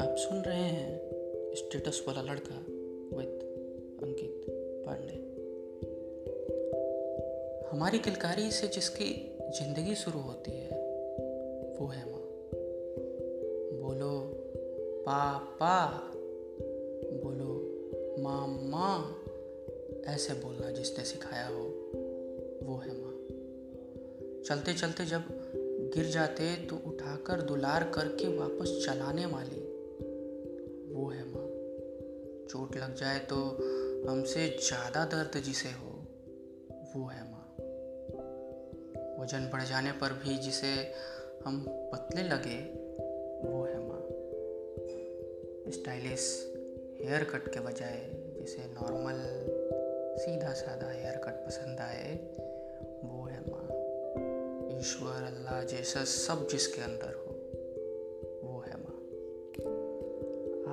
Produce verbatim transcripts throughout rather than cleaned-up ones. आप सुन रहे हैं स्टेटस वाला लड़का विद अंकित पांडे। हमारी किलकारी से जिसकी जिंदगी शुरू होती है वो है माँ। बोलो पापा, बोलो मामा, ऐसे बोलना जिसने सिखाया हो वो है माँ। चलते चलते जब गिर जाते तो उठाकर दुलार करके वापस चलाने वाली वो है माँ। चोट लग जाए तो हमसे ज़्यादा दर्द जिसे हो वो है माँ। वजन बढ़ जाने पर भी जिसे हम पतले लगे वो है माँ। स्टाइलिश हेयर कट के बजाय जिसे नॉर्मल सीधा साधा हेयर कट पसंद आए वो है माँ। ईश्वर, अल्लाह जैसा सब जिसके अंदर हो वो है माँ।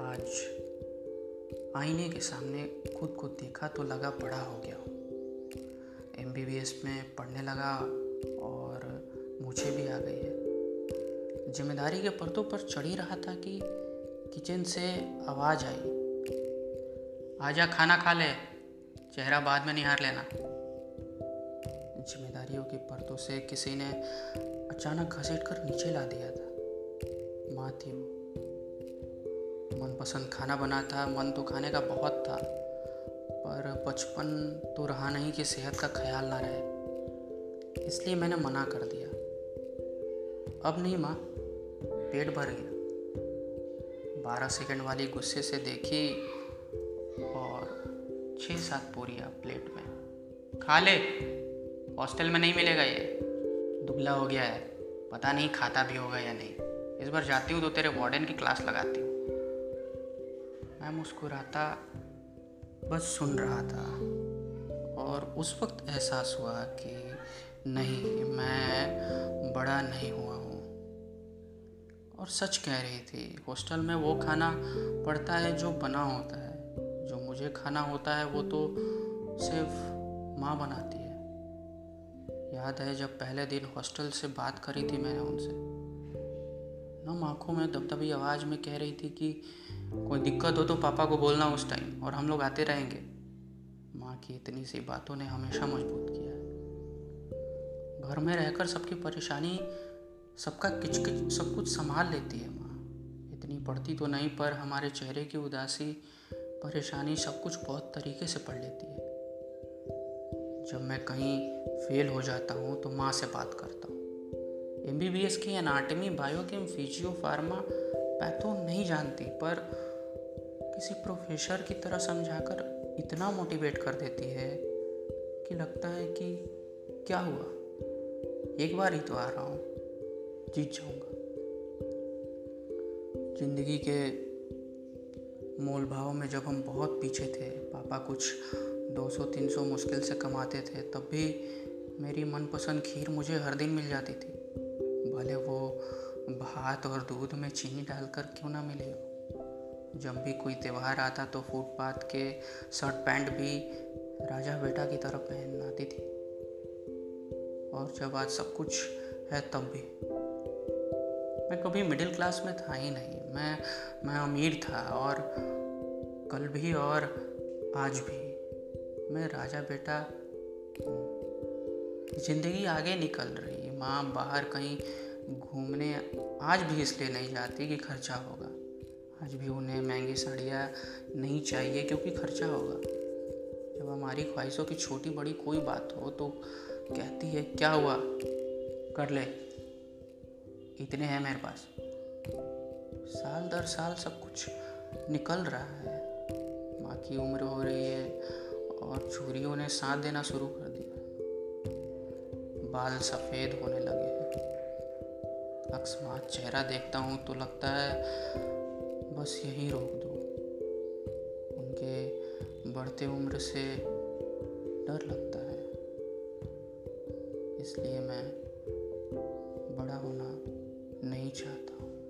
आज आईने के सामने खुद को देखा तो लगा बड़ा हो गया हूँ। एम बी बी एस में पढ़ने लगा और मुझे भी आ गई है। जिम्मेदारी के पर्दों पर चढ़ ही रहा था कि किचन से आवाज़ आई, आजा खाना खा ले, चेहरा बाद में निहार लेना। जिम्मेदारियों के पर्दों से किसी ने अचानक घसीटकर नीचे ला दिया था। माँ थी वो। मनपसंद खाना बना था, मन तो खाने का बहुत था, पर बचपन तो रहा नहीं कि सेहत का ख्याल ना रहे, इसलिए मैंने मना कर दिया। अब नहीं माँ, पेट भर गया। बारह सेकंड वाली गुस्से से देखी और छः सात पूरियाँ प्लेट में। खा ले, हॉस्टल में नहीं मिलेगा, ये दुबला हो गया है, पता नहीं खाता भी होगा या नहीं। इस बार जाती हूँ तो तेरे वार्डन की क्लास लगाती हूँ। मैं मुस्कुराता बस सुन रहा था और उस वक्त एहसास हुआ कि नहीं, मैं बड़ा नहीं हुआ हूँ। और सच कह रही थी, हॉस्टल में वो खाना पड़ता है जो बना होता है। जो मुझे खाना होता है वो तो सिर्फ माँ बनाती है। याद है जब पहले दिन हॉस्टल से बात करी थी मैंने उनसे, नम आँखों में दबदबी आवाज़ में कह रही थी कि कोई दिक्कत हो तो पापा को बोलना उस टाइम, और हम लोग आते रहेंगे। माँ की इतनी सी बातों ने हमेशा मजबूत किया है। घर में रहकर सबकी परेशानी, सबका किचकिच, सब कुछ संभाल लेती है माँ। इतनी पढ़ती तो नहीं, पर हमारे चेहरे की उदासी, परेशानी, सब कुछ बहुत तरीके से पढ़ लेती है। जब मैं कहीं फेल हो जाता हूँ तो माँ से बात करता हूँ। एम बी बी एस की anatomy, biochem, physio, pharma, patho नहीं जानती, पर किसी प्रोफेसर की तरह समझाकर इतना मोटिवेट कर देती है कि लगता है कि क्या हुआ, एक बार ही तो आ रहा हूँ, जीत जाऊँगा। जिंदगी के मोल भाव में जब हम बहुत पीछे थे, पापा कुछ दो सौ तीन सौ मुश्किल से कमाते थे, तब भी मेरी मनपसंद खीर मुझे हर दिन मिल जाती थी, भले वो भात और दूध में चीनी डालकर क्यों ना मिले हो। जब भी कोई त्यौहार आता तो फुटपाथ के शर्ट पैंट भी राजा बेटा की तरह पहन आती थी। और जब आज सब कुछ है तब भी। मैं कभी मिडिल क्लास में था ही नहीं, मैं मैं अमीर था, और कल भी और आज भी मैं राजा बेटा हूँ। जिंदगी आगे निकल रही। माँ बाहर कहीं घूमने आज भी इसलिए नहीं जाती कि खर्चा होगा। आज भी उन्हें महंगी साड़ियाँ नहीं चाहिए क्योंकि खर्चा होगा। जब हमारी ख्वाहिशों की छोटी बड़ी कोई बात हो तो कहती है क्या हुआ, कर ले, इतने हैं मेरे पास। साल दर साल सब कुछ निकल रहा है। माँ की उम्र हो रही है और छुरियों ने साथ देना शुरू कर दिया। बाल सफ़ेद होने लगे हैं। अकस्मात चेहरा देखता हूँ तो लगता है बस यहीं रोक दो। उनके बढ़ते उम्र से डर लगता है, इसलिए मैं बड़ा होना नहीं चाहता हूँ।